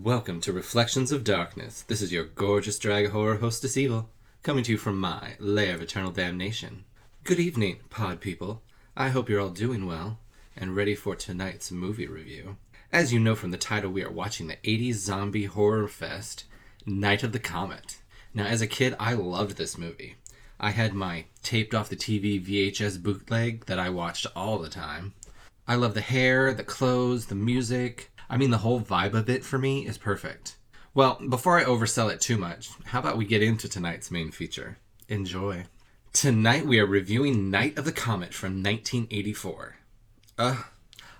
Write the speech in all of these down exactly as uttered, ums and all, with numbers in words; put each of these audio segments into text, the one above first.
Welcome to Reflections of Darkness. This is your gorgeous drag horror hostess Evil, coming to you from my lair of eternal damnation. Good evening, pod people. I hope you're all doing well and ready for tonight's movie review. As you know from the title, we are watching the eighties zombie horror fest, Night of the Comet. Now, as a kid, I loved this movie. I had my taped off the T V V H S bootleg that I watched all the time. I love the hair, the clothes, the music. I mean, the whole vibe of it for me is perfect. Well, before I oversell it too much, how about we get into tonight's main feature? Enjoy. Tonight we are reviewing Night of the Comet from nineteen eighty-four. Ugh,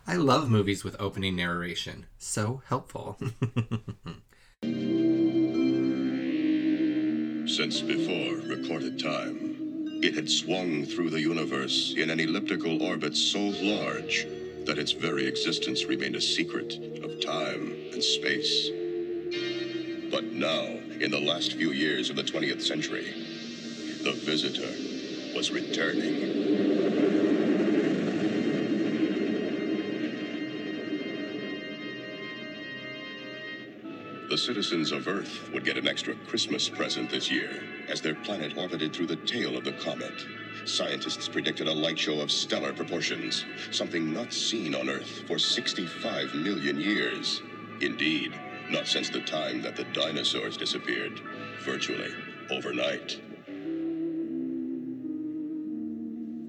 I love movies with opening narration. So helpful. Since before recorded time, it had swung through the universe in an elliptical orbit so large that its very existence remained a secret of time and space. But now, in the last few years of the twentieth century, the visitor was returning. The citizens of Earth would get an extra Christmas present this year as their planet orbited through the tail of the comet. Scientists predicted a light show of stellar proportions, something not seen on Earth for sixty-five million years. Indeed, not since the time that the dinosaurs disappeared, virtually overnight.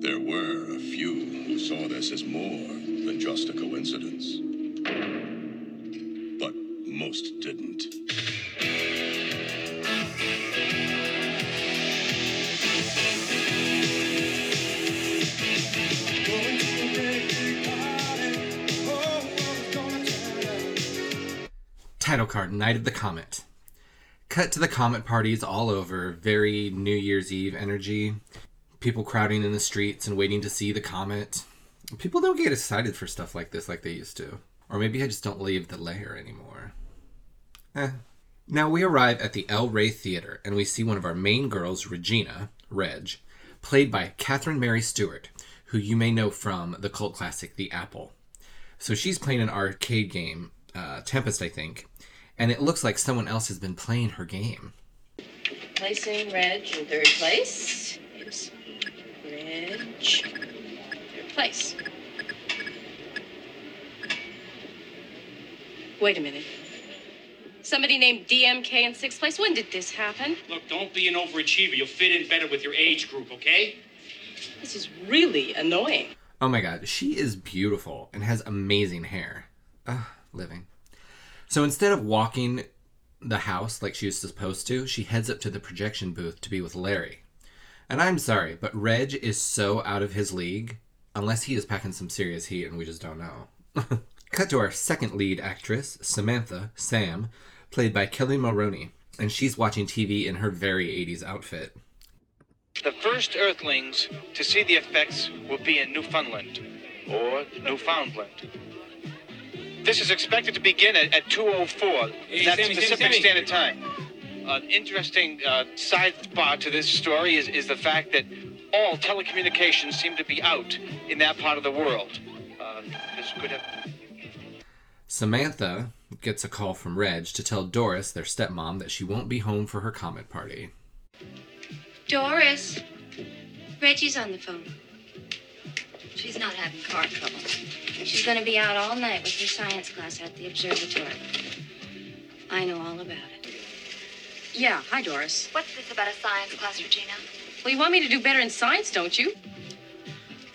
There were a few who saw this as more than just a coincidence, but most didn't. Title card, Night of the Comet. Cut to the comet parties all over, very New Year's Eve energy. People crowding in the streets and waiting to see the comet. People don't get excited for stuff like this like they used to. Or maybe I just don't leave the lair anymore. Eh. Now we arrive at the El Rey Theater and we see one of our main girls, Regina, Reg, played by Catherine Mary Stewart, who you may know from the cult classic The Apple. So she's playing an arcade game, uh, Tempest, I think. And it looks like someone else has been playing her game. Placing Reg in third place. Yes. Reg, third place. Wait a minute. Somebody named D M K in sixth place? When did this happen? Look, don't be an overachiever. You'll fit in better with your age group, okay? This is really annoying. Oh my God, she is beautiful and has amazing hair. Ugh, living. So instead of walking the house like she was supposed to, she heads up to the projection booth to be with Larry. And I'm sorry, but Reg is so out of his league, unless he is packing some serious heat and we just don't know. Cut to our second lead actress, Samantha, Sam, played by Kelly Mulroney, and she's watching T V in her very eighties outfit. The first Earthlings to see the effects will be in Newfoundland, or Newfoundland. This is expected to begin at, at two oh four. Hey, that's Sammy, Pacific Sammy, Sammy. Standard Time. An interesting uh, sidebar to this story is, is the fact that all telecommunications seem to be out in that part of the world. Uh, this could have... Samantha gets a call from Reg to tell Doris, their stepmom, that she won't be home for her comet party. Doris, Reggie's on the phone. She's not having car trouble. She's going to be out all night with her science class at the observatory. I know all about it. Yeah, hi, Doris. What's this about a science class, Regina? Well, you want me to do better in science, don't you?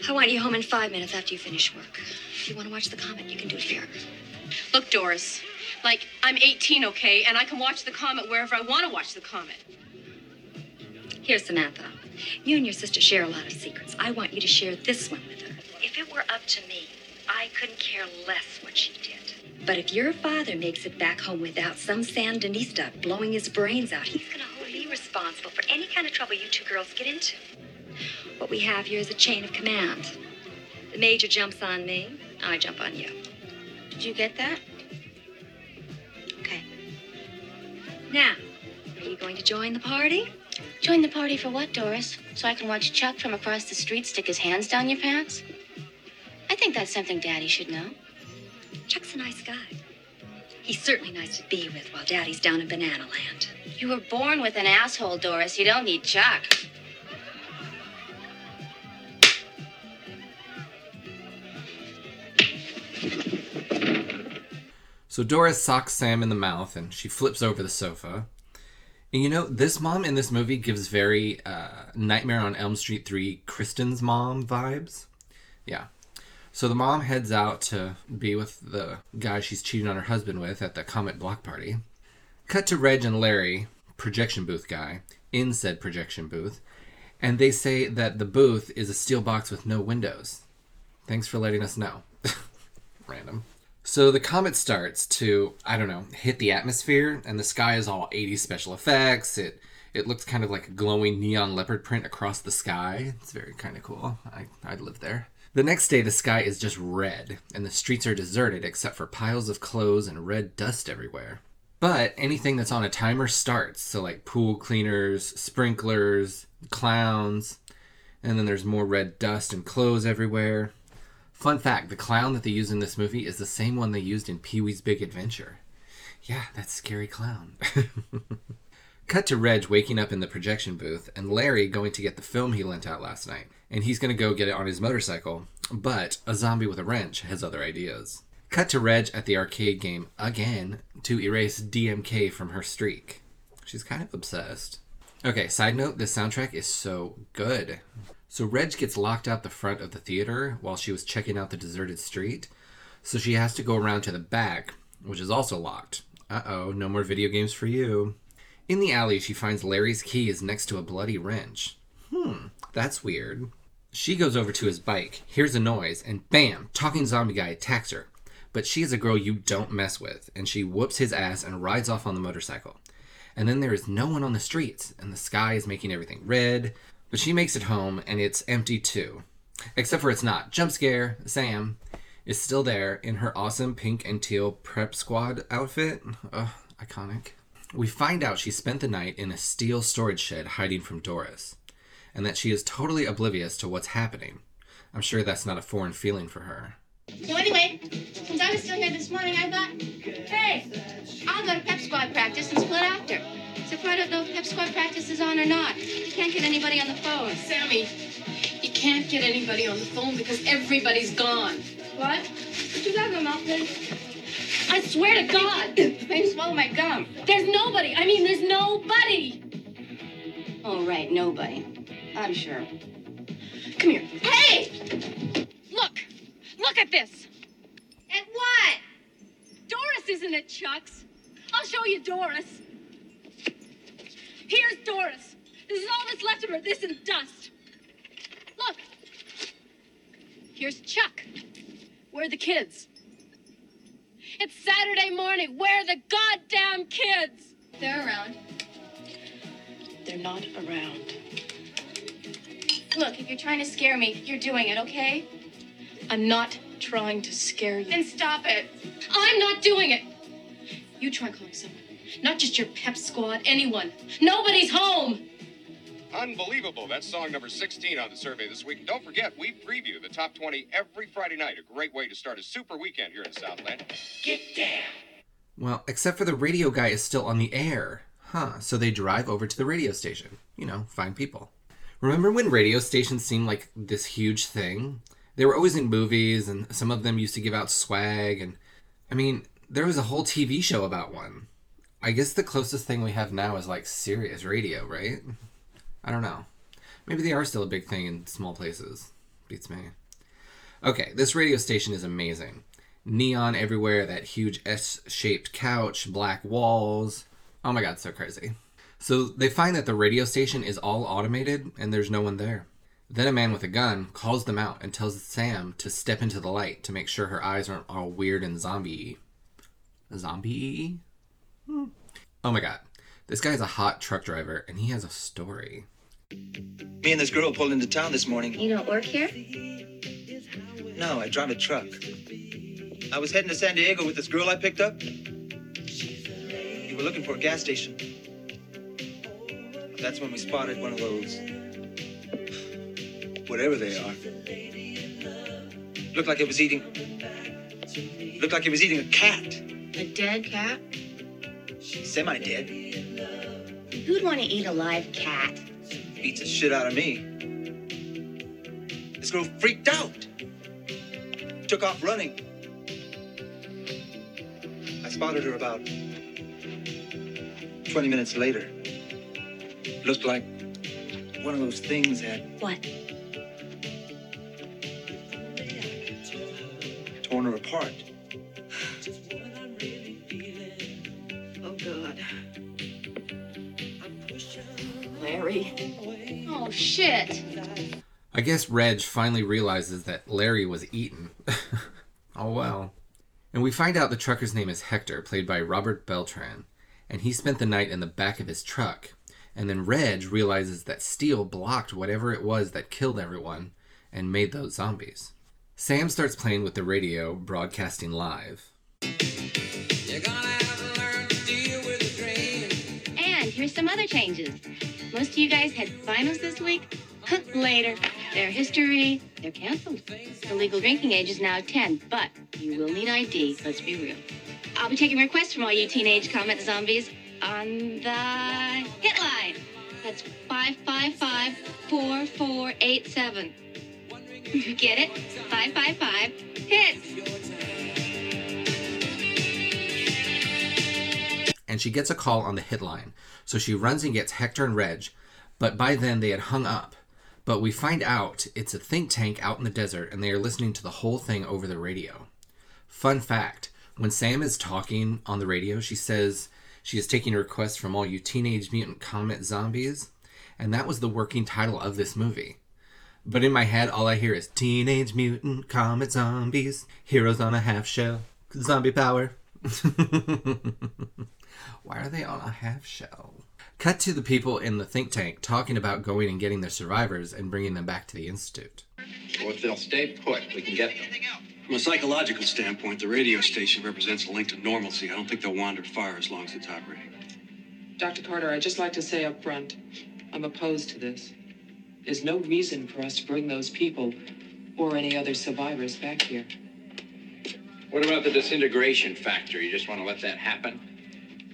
I want you home in five minutes after you finish work. If you want to watch the comet, you can do it here. Look, Doris, like, I'm eighteen, okay, and I can watch the comet wherever I want to watch the comet. Here, Samantha, you and your sister share a lot of secrets. I want you to share this one with her. If it were up to me, I couldn't care less what she did. But if your father makes it back home without some Sandinista blowing his brains out, he's going to hold me responsible for any kind of trouble you two girls get into. What we have here is a chain of command. The major jumps on me, I jump on you. Did you get that? Okay. Now, are you going to join the party? Join the party for what, Doris? So I can watch Chuck from across the street stick his hands down your pants? I think that's something Daddy should know. Chuck's a nice guy. He's certainly nice to be with while Daddy's down in Banana Land. You were born with an asshole, Doris. You don't need Chuck. So Doris socks Sam in the mouth and she flips over the sofa. And you know, this mom in this movie gives very uh, Nightmare on Elm Street three Kristen's mom vibes. Yeah. So the mom heads out to be with the guy she's cheating on her husband with at the Comet block party. Cut to Reg and Larry, projection booth guy, in said projection booth, and they say that the booth is a steel box with no windows. Thanks for letting us know. Random. So the comet starts to, I don't know, hit the atmosphere, and the sky is all eighties special effects. It it looks kind of like a glowing neon leopard print across the sky. It's very kind of cool. I, I'd live there. The next day, the sky is just red, and the streets are deserted except for piles of clothes and red dust everywhere. But anything that's on a timer starts, so like pool cleaners, sprinklers, clowns, and then there's more red dust and clothes everywhere. Fun fact, the clown that they use in this movie is the same one they used in Pee-wee's Big Adventure. Yeah, that's Scary Clown. Cut to Reg waking up in the projection booth and Larry going to get the film he lent out last night. And he's going to go get it on his motorcycle, but a zombie with a wrench has other ideas. Cut to Reg at the arcade game again to erase D M K from her streak. She's kind of obsessed. Okay, side note, this soundtrack is so good. So Reg gets locked out the front of the theater while she was checking out the deserted street, so she has to go around to the back, which is also locked. Uh-oh, no more video games for you. In the alley, she finds Larry's key is next to a bloody wrench. Hmm, that's weird. She goes over to his bike, hears a noise, and bam, talking zombie guy attacks her. But she is a girl you don't mess with, and she whoops his ass and rides off on the motorcycle. And then there is no one on the streets, and the sky is making everything red, but she makes it home, and it's empty too. Except for it's not. Jump scare, Sam is still there in her awesome pink and teal prep squad outfit. Ugh, iconic. We find out she spent the night in a steel storage shed hiding from Doris, and that she is totally oblivious to what's happening. I'm sure that's not a foreign feeling for her. So anyway, since I was still here this morning, I thought, hey, I'll go to pep squad practice and split after. Except I don't know if pep squad practice is on or not. You can't get anybody on the phone. Sammy, you can't get anybody on the phone because everybody's gone. What? What you talking about, please? I swear to God, I swallowed my gum. There's nobody. I mean, there's nobody. All right, nobody. I'm sure. Come here. Hey! Look. Look at this. At what? Doris isn't at Chuck's. I'll show you Doris. Here's Doris. This is all that's left of her. This and dust. Look. Here's Chuck. Where are the kids? It's Saturday morning. Where are the goddamn kids? They're around. They're not around. Look, if you're trying to scare me, you're doing it, okay? I'm not trying to scare you. Then stop it. I'm not doing it. You try calling someone. Not just your pep squad, anyone. Nobody's home. Unbelievable. That's song number sixteen on the survey this week. And don't forget, we preview the top twenty every Friday night. A great way to start a super weekend here in Southland. Get down. Well, except for the radio guy is still on the air. Huh. So they drive over to the radio station. You know, find people. Remember when radio stations seemed like this huge thing? They were always in movies, and some of them used to give out swag. And I mean, there was a whole T V show about one. I guess the closest thing we have now is like Sirius Radio, right? I don't know. Maybe they are still a big thing in small places. Beats me. Okay, this radio station is amazing. Neon everywhere, that huge S-shaped couch, black walls. Oh my God, so crazy. So they find that the radio station is all automated and there's no one there. Then a man with a gun calls them out and tells Sam to step into the light to make sure her eyes aren't all weird and zombie-y. Zombie-y? Hmm. Oh my God. This guy's a hot truck driver, and he has a story. Me and this girl pulled into town this morning. You don't work here? No, I drive a truck. I was heading to San Diego with this girl I picked up. We were looking for a gas station. That's when we spotted one of those... whatever they are. Looked like it was eating... Looked like it was eating a cat. A dead cat? Semi-dead. Who'd want to eat a live cat? Beats the shit out of me. This girl freaked out. Took off running. I spotted her about twenty minutes later. Looked like one of those things had... What? Torn her apart. Oh, God. Larry. Oh, shit. I guess Reg finally realizes that Larry was eaten. Oh, well. And we find out the trucker's name is Hector, played by Robert Beltran, and he spent the night in the back of his truck. And then Reg realizes that Steele blocked whatever it was that killed everyone and made those zombies. Sam starts playing with the radio, broadcasting live. You're gonna have to learn to deal with the dream. And here's some other changes. Most of you guys had finals this week. Later. Their history, they're canceled. The legal drinking age is now ten, but you will need I D, let's be real. I'll be taking requests from all you teenage comet zombies on the hit line. That's five five five, four four eight seven. You get it? five five five, hits. And she gets a call on the hit line, so she runs and gets Hector and Reg, but by then they had hung up. But we find out it's a think tank out in the desert, and they are listening to the whole thing over the radio. Fun fact, when Sam is talking on the radio, she says she is taking requests from all you Teenage Mutant Comet Zombies, and that was the working title of this movie. But in my head, all I hear is Teenage Mutant Comet Zombies, heroes on a half shell, zombie power. Why are they on a half shell? Cut to the people in the think tank talking about going and getting their survivors and bringing them back to the Institute. Well, if they'll stay put, we can get them. From a psychological standpoint, the radio station represents a link to normalcy. I don't think they'll wander far as long as it's operating. Doctor Carter, I'd just like to say up front, I'm opposed to this. There's no reason for us to bring those people or any other survivors back here. What about the disintegration factor? You just want to let that happen?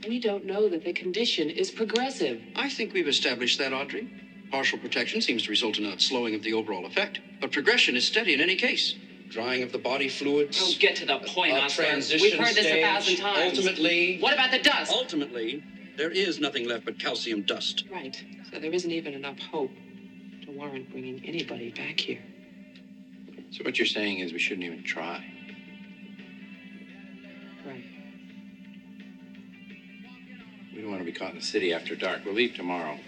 We don't know that the condition is progressive. I think we've established that, Audrey. Partial protection seems to result in a slowing of the overall effect, but progression is steady in any case. Drying of the body fluids. Don't get to the point, Oscar. We've heard this a thousand times. Ultimately... What about the dust? Ultimately, there is nothing left but calcium dust. Right. So there isn't even enough hope to warrant bringing anybody back here. So what you're saying is we shouldn't even try. Right. We don't want to be caught in the city after dark. We'll leave tomorrow.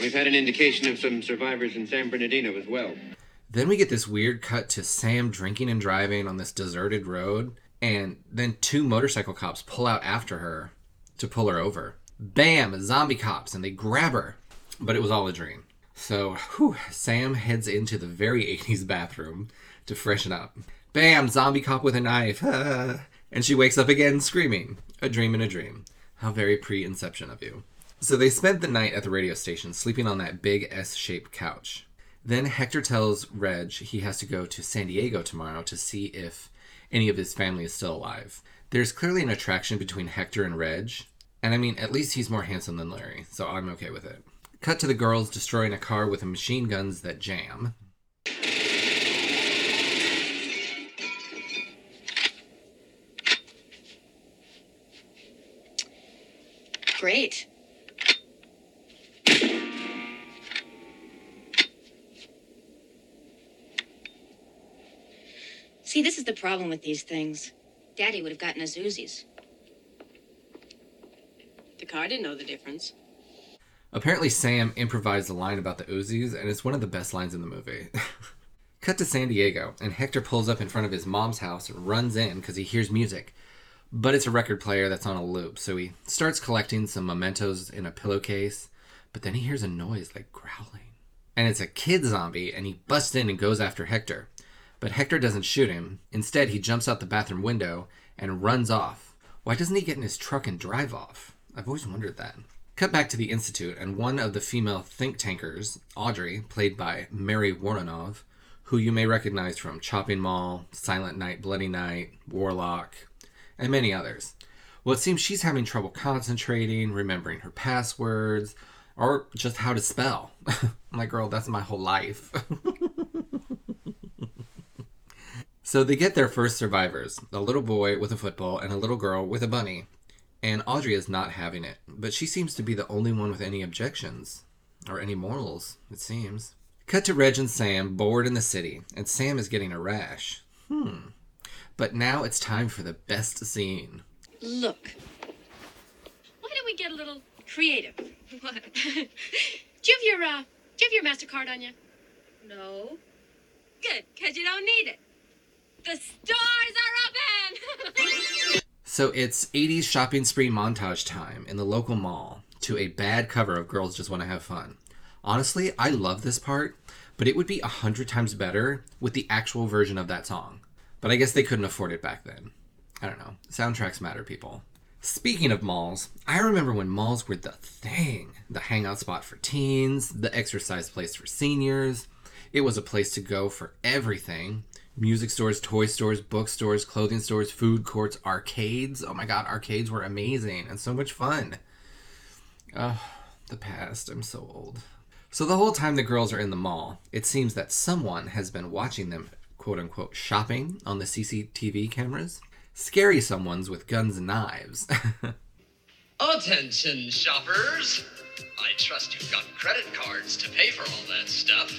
We've had an indication of some survivors in San Bernardino as well. Then we get this weird cut to Sam drinking and driving on this deserted road, and then two motorcycle cops pull out after her to pull her over. Bam! Zombie cops, and they grab her. But it was all a dream. So, whew, Sam heads into the very eighties bathroom to freshen up. Bam! Zombie cop with a knife. And she wakes up again screaming, a dream in a dream. How very pre-inception of you. So they spent the night at the radio station, sleeping on that big S-shaped couch. Then Hector tells Reg he has to go to San Diego tomorrow to see if any of his family is still alive. There's clearly an attraction between Hector and Reg. And I mean, at least he's more handsome than Larry, so I'm okay with it. Cut to the girls destroying a car with machine guns that jam. Great. See, this is the problem with these things. Daddy would have gotten us Uzis. The car didn't know the difference. Apparently Sam improvised a line about the Uzis, and it's one of the best lines in the movie. Cut to San Diego, and Hector pulls up in front of his mom's house and runs in because he hears music. But it's a record player that's on a loop, so he starts collecting some mementos in a pillowcase, but then he hears a noise like growling. And it's a kid zombie, and he busts in and goes after Hector. But Hector doesn't shoot him. Instead, he jumps out the bathroom window and runs off. Why doesn't he get in his truck and drive off? I've always wondered that. Cut back to the Institute, and one of the female think tankers, Audrey, played by Mary Woronov, who you may recognize from Chopping Mall, Silent Night, Bloody Night, Warlock, and many others. Well, it seems she's having trouble concentrating, remembering her passwords, or just how to spell. My girl, that's my whole life. So they get their first survivors, a little boy with a football and a little girl with a bunny. And Audrey is not having it, but she seems to be the only one with any objections, or any morals, it seems. Cut to Reg and Sam, bored in the city, and Sam is getting a rash. Hmm. But now it's time for the best scene. Look, why don't we get a little creative? What? do you have your, uh, do you have your MasterCard on you? No. Good, because you don't need it. The stores are open! So it's eighties shopping spree montage time in the local mall to a bad cover of Girls Just Want to Have Fun. Honestly, I love this part, but it would be a hundred times better with the actual version of that song. But I guess they couldn't afford it back then. I don't know. Soundtracks matter, people. Speaking of malls, I remember when malls were the thing. The hangout spot for teens, the exercise place for seniors. It was a place to go for everything. Music stores, toy stores, bookstores, clothing stores, food courts, arcades. Oh my god, arcades were amazing and so much fun. Oh, the past. I'm so old. So the whole time the girls are in the mall, it seems that someone has been watching them, quote-unquote, shopping on the C C T V cameras. Scary someones with guns and knives. Attention, shoppers. I trust you've got credit cards to pay for all that stuff.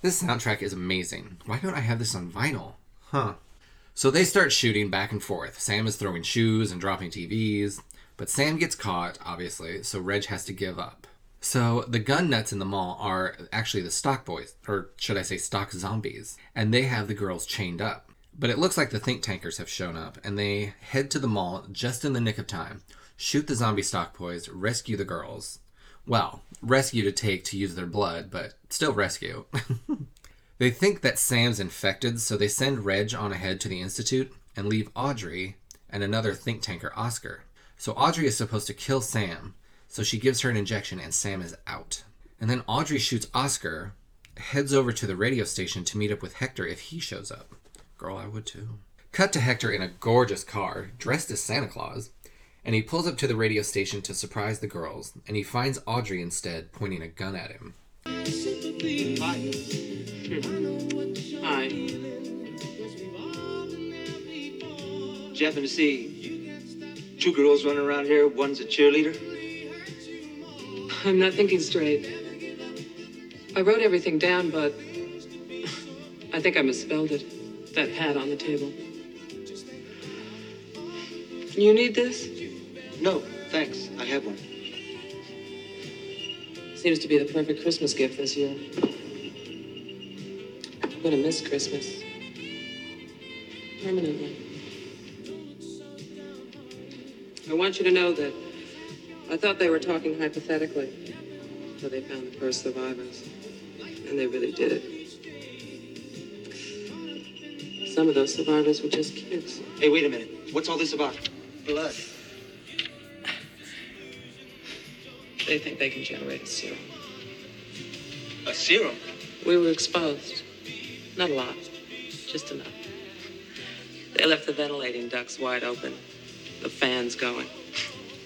This soundtrack is amazing. Why don't I have this on vinyl? Huh. So they start shooting back and forth. Sam is throwing shoes and dropping T Vs, but Sam gets caught, obviously, so Reg has to give up. So the gun nuts in the mall are actually the stock boys, or should I say stock zombies, and they have the girls chained up. But it looks like the think tankers have shown up, and they head to the mall just in the nick of time, shoot the zombie stock boys, rescue the girls. Well, rescue to take to use their blood, but still rescue. They think that Sam's infected, so they send Reg on ahead to the Institute and leave Audrey and another think tanker, Oscar. So Audrey is supposed to kill Sam, so she gives her an injection and Sam is out. And then Audrey shoots Oscar, heads over to the radio station to meet up with Hector if he shows up. Girl, I would too. Cut to Hector in a gorgeous car, dressed as Santa Claus. And he pulls up to the radio station to surprise the girls, and he finds Audrey instead pointing a gun at him. Hi. Hi. Did you happen to see two girls running around here? One's a cheerleader. I'm not thinking straight. I wrote everything down, but I think I misspelled it. That pad on the table. You need this? No, thanks. I have one. Seems to be the perfect Christmas gift this year. I'm gonna miss Christmas. Permanently. I want you to know that I thought they were talking hypothetically until they found the first survivors. And they really did it. Some of those survivors were just kids. Hey, wait a minute. What's all this about? Blood. They think they can generate a serum. A serum? We were exposed. Not a lot, just enough. They left the ventilating ducts wide open, the fans going.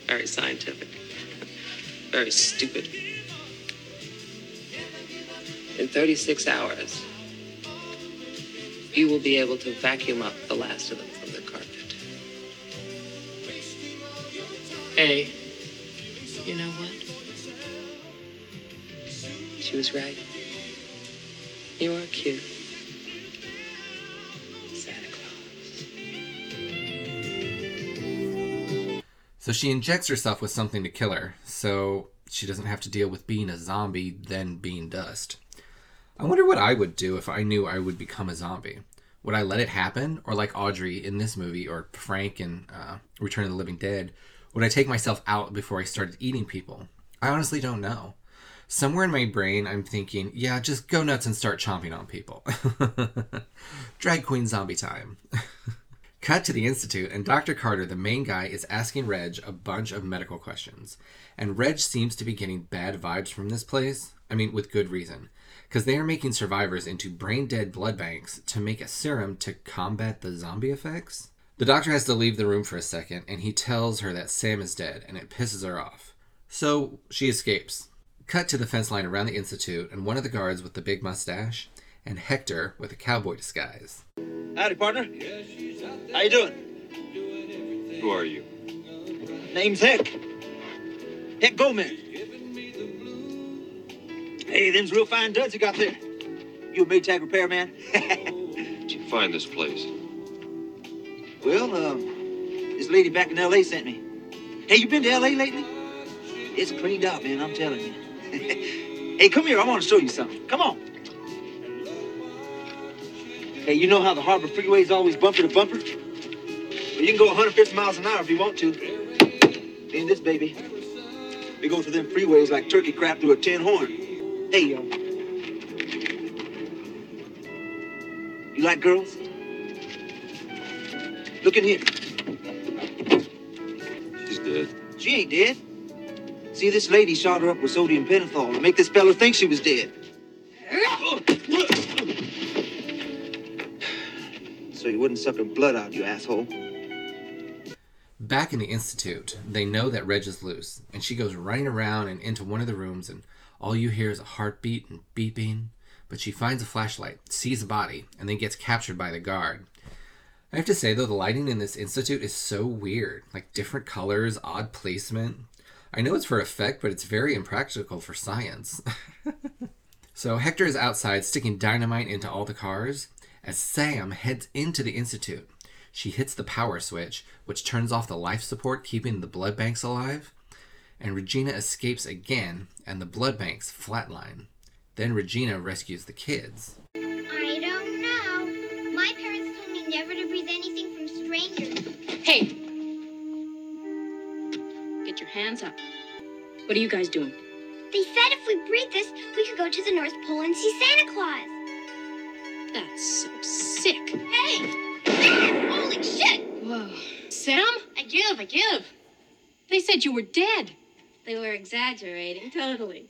Very scientific, very stupid. In thirty-six hours, you will be able to vacuum up the last of them from the carpet. Hey, you know what? She was right. You are cute. Santa Claus. So she injects herself with something to kill her, so she doesn't have to deal with being a zombie, then being dust. I wonder what I would do if I knew I would become a zombie. Would I let it happen? Or like Audrey in this movie, or Frank in uh, Return of the Living Dead, Would I take myself out before I started eating people? I honestly don't know. Somewhere in my brain, I'm thinking, yeah, just go nuts and start chomping on people. Drag queen zombie time. Cut to the Institute, and Doctor Carter, the main guy, is asking Reg a bunch of medical questions. And Reg seems to be getting bad vibes from this place. I mean, with good reason. Because they are making survivors into brain-dead blood banks to make a serum to combat the zombie effects. The doctor has to leave the room for a second, and he tells her that Sam is dead, and it pisses her off. So she escapes. Cut to the fence line around the Institute, and one of the guards with the big mustache, and Hector with a cowboy disguise. Howdy, partner. Yeah, she's out there. How you doing? doing Who are you? Name's Heck. Heck Gomez. Hey, them's real fine duds you got there. You a Maytag repairman? Did you find this place? Well, um, this lady back in L A sent me. Hey, you been to L A lately? It's cleaned up, man, I'm telling you. Hey, come here, I want to show you something. Come on. Hey, you know how the Harbor Freeway's always bumper to bumper? Well, you can go one hundred fifty miles an hour if you want to. Me and this baby, we go through them freeways like turkey crap through a tin horn. Hey, yo. You like girls? Look in here. She's dead. She ain't dead. See, this lady shot her up with sodium pentothal to make this fella think she was dead. So you wouldn't suck her blood out, you asshole. Back in the Institute, they know that Reg is loose, and she goes running around and into one of the rooms, and all you hear is a heartbeat and beeping, but she finds a flashlight, sees a body, and then gets captured by the guard. I have to say, though, the lighting in this Institute is so weird. Like, different colors, odd placement. I know it's for effect, but it's very impractical for science. So Hector is outside sticking dynamite into all the cars as Sam heads into the Institute. She hits the power switch, which turns off the life support keeping the blood banks alive. And Regina escapes again, and the blood banks flatline. Then Regina rescues the kids. I don't know. My parents told me never to breathe anything from strangers. Hey! Get your hands up. What are you guys doing? They said if we breathe this, we could go to the North Pole and see Santa Claus. That's so sick. Hey! Ah! Holy shit! Whoa. Sam? I give, I give. They said you were dead. They were exaggerating, totally.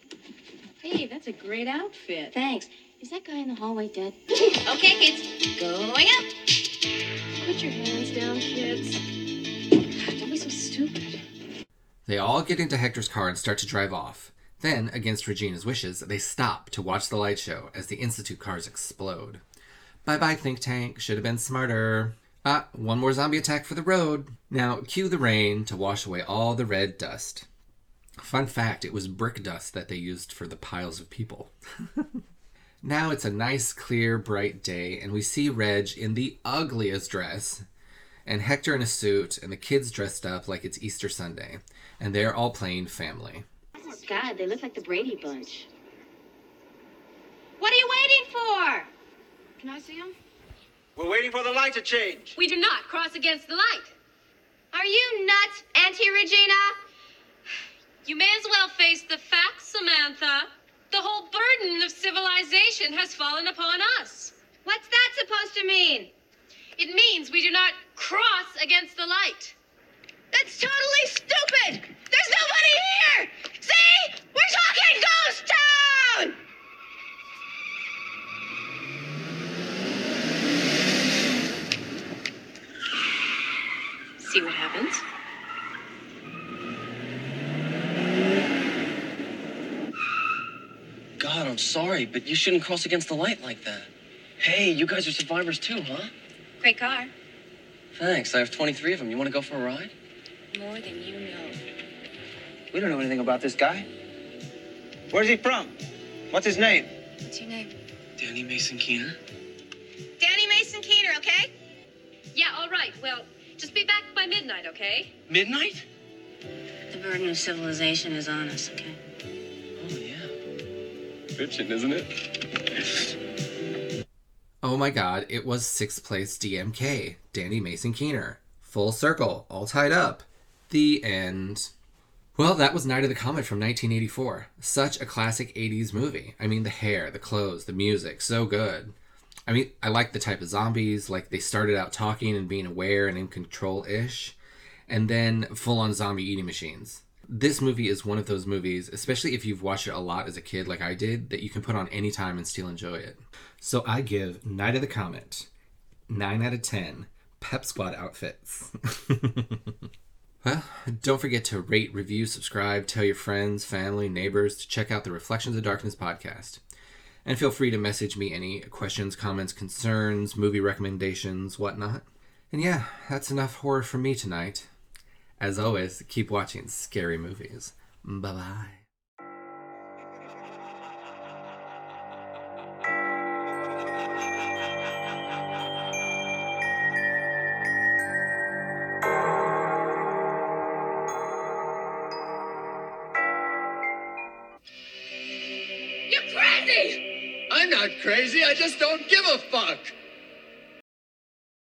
Hey, that's a great outfit. Thanks. Is that guy in the hallway dead? Okay, kids. Going up. Put your hands down, kids. God, don't be so stupid. They all get into Hector's car and start to drive off. Then, against Regina's wishes, they stop to watch the light show as the Institute cars explode. Bye-bye, think tank. Should have been smarter. Ah, one more zombie attack for the road. Now, cue the rain to wash away all the red dust. Fun fact, it was brick dust that they used for the piles of people. Now it's a nice, clear, bright day, and we see Reg in the ugliest dress, and Hector in a suit, and the kids dressed up like it's Easter Sunday. And they're all playing family. Oh, God, they look like the Brady Bunch. What are you waiting for? Can I see them? We're waiting for the light to change. We do not cross against the light. Are you nuts, Auntie Regina? You may as well face the facts, Samantha. The whole burden of civilization has fallen upon us. What's that supposed to mean? It means we do not cross against the light. That's totally stupid! There's nobody here! See? We're talking ghost town! See what happens? God, I'm sorry, but you shouldn't cross against the light like that. Hey, you guys are survivors too, huh? Great car. Thanks. I have twenty-three of them. You want to go for a ride? More than you know. We don't know anything about this guy. Where's he from? What's his name? What's your name? Danny Mason Keener. Danny Mason Keener, okay? Yeah, all right. Well, just be back by midnight, okay? Midnight? The burden of civilization is on us, okay? Oh, yeah. Fiction, isn't it? Oh my God, it was sixth place D M K, Danny Mason Keener. Full circle, all tied up. The end. Well, that was Night of the Comet from nineteen eighty-four. Such a classic eighties movie. I mean, the hair, the clothes, the music, so good. I mean, I like the type of zombies, like they started out talking and being aware and in control-ish, and then full-on zombie eating machines. This movie is one of those movies, especially if you've watched it a lot as a kid like I did, that you can put on any time and still enjoy it. So I give Night of the Comet nine out of ten Pep Squad outfits. Well, don't forget to rate, review, subscribe, tell your friends, family, neighbors to check out the Reflections of Darkness podcast. And feel free to message me any questions, comments, concerns, movie recommendations, whatnot. And yeah, that's enough horror for me tonight. As always, keep watching scary movies. Bye-bye. Crazy, I just don't give a fuck!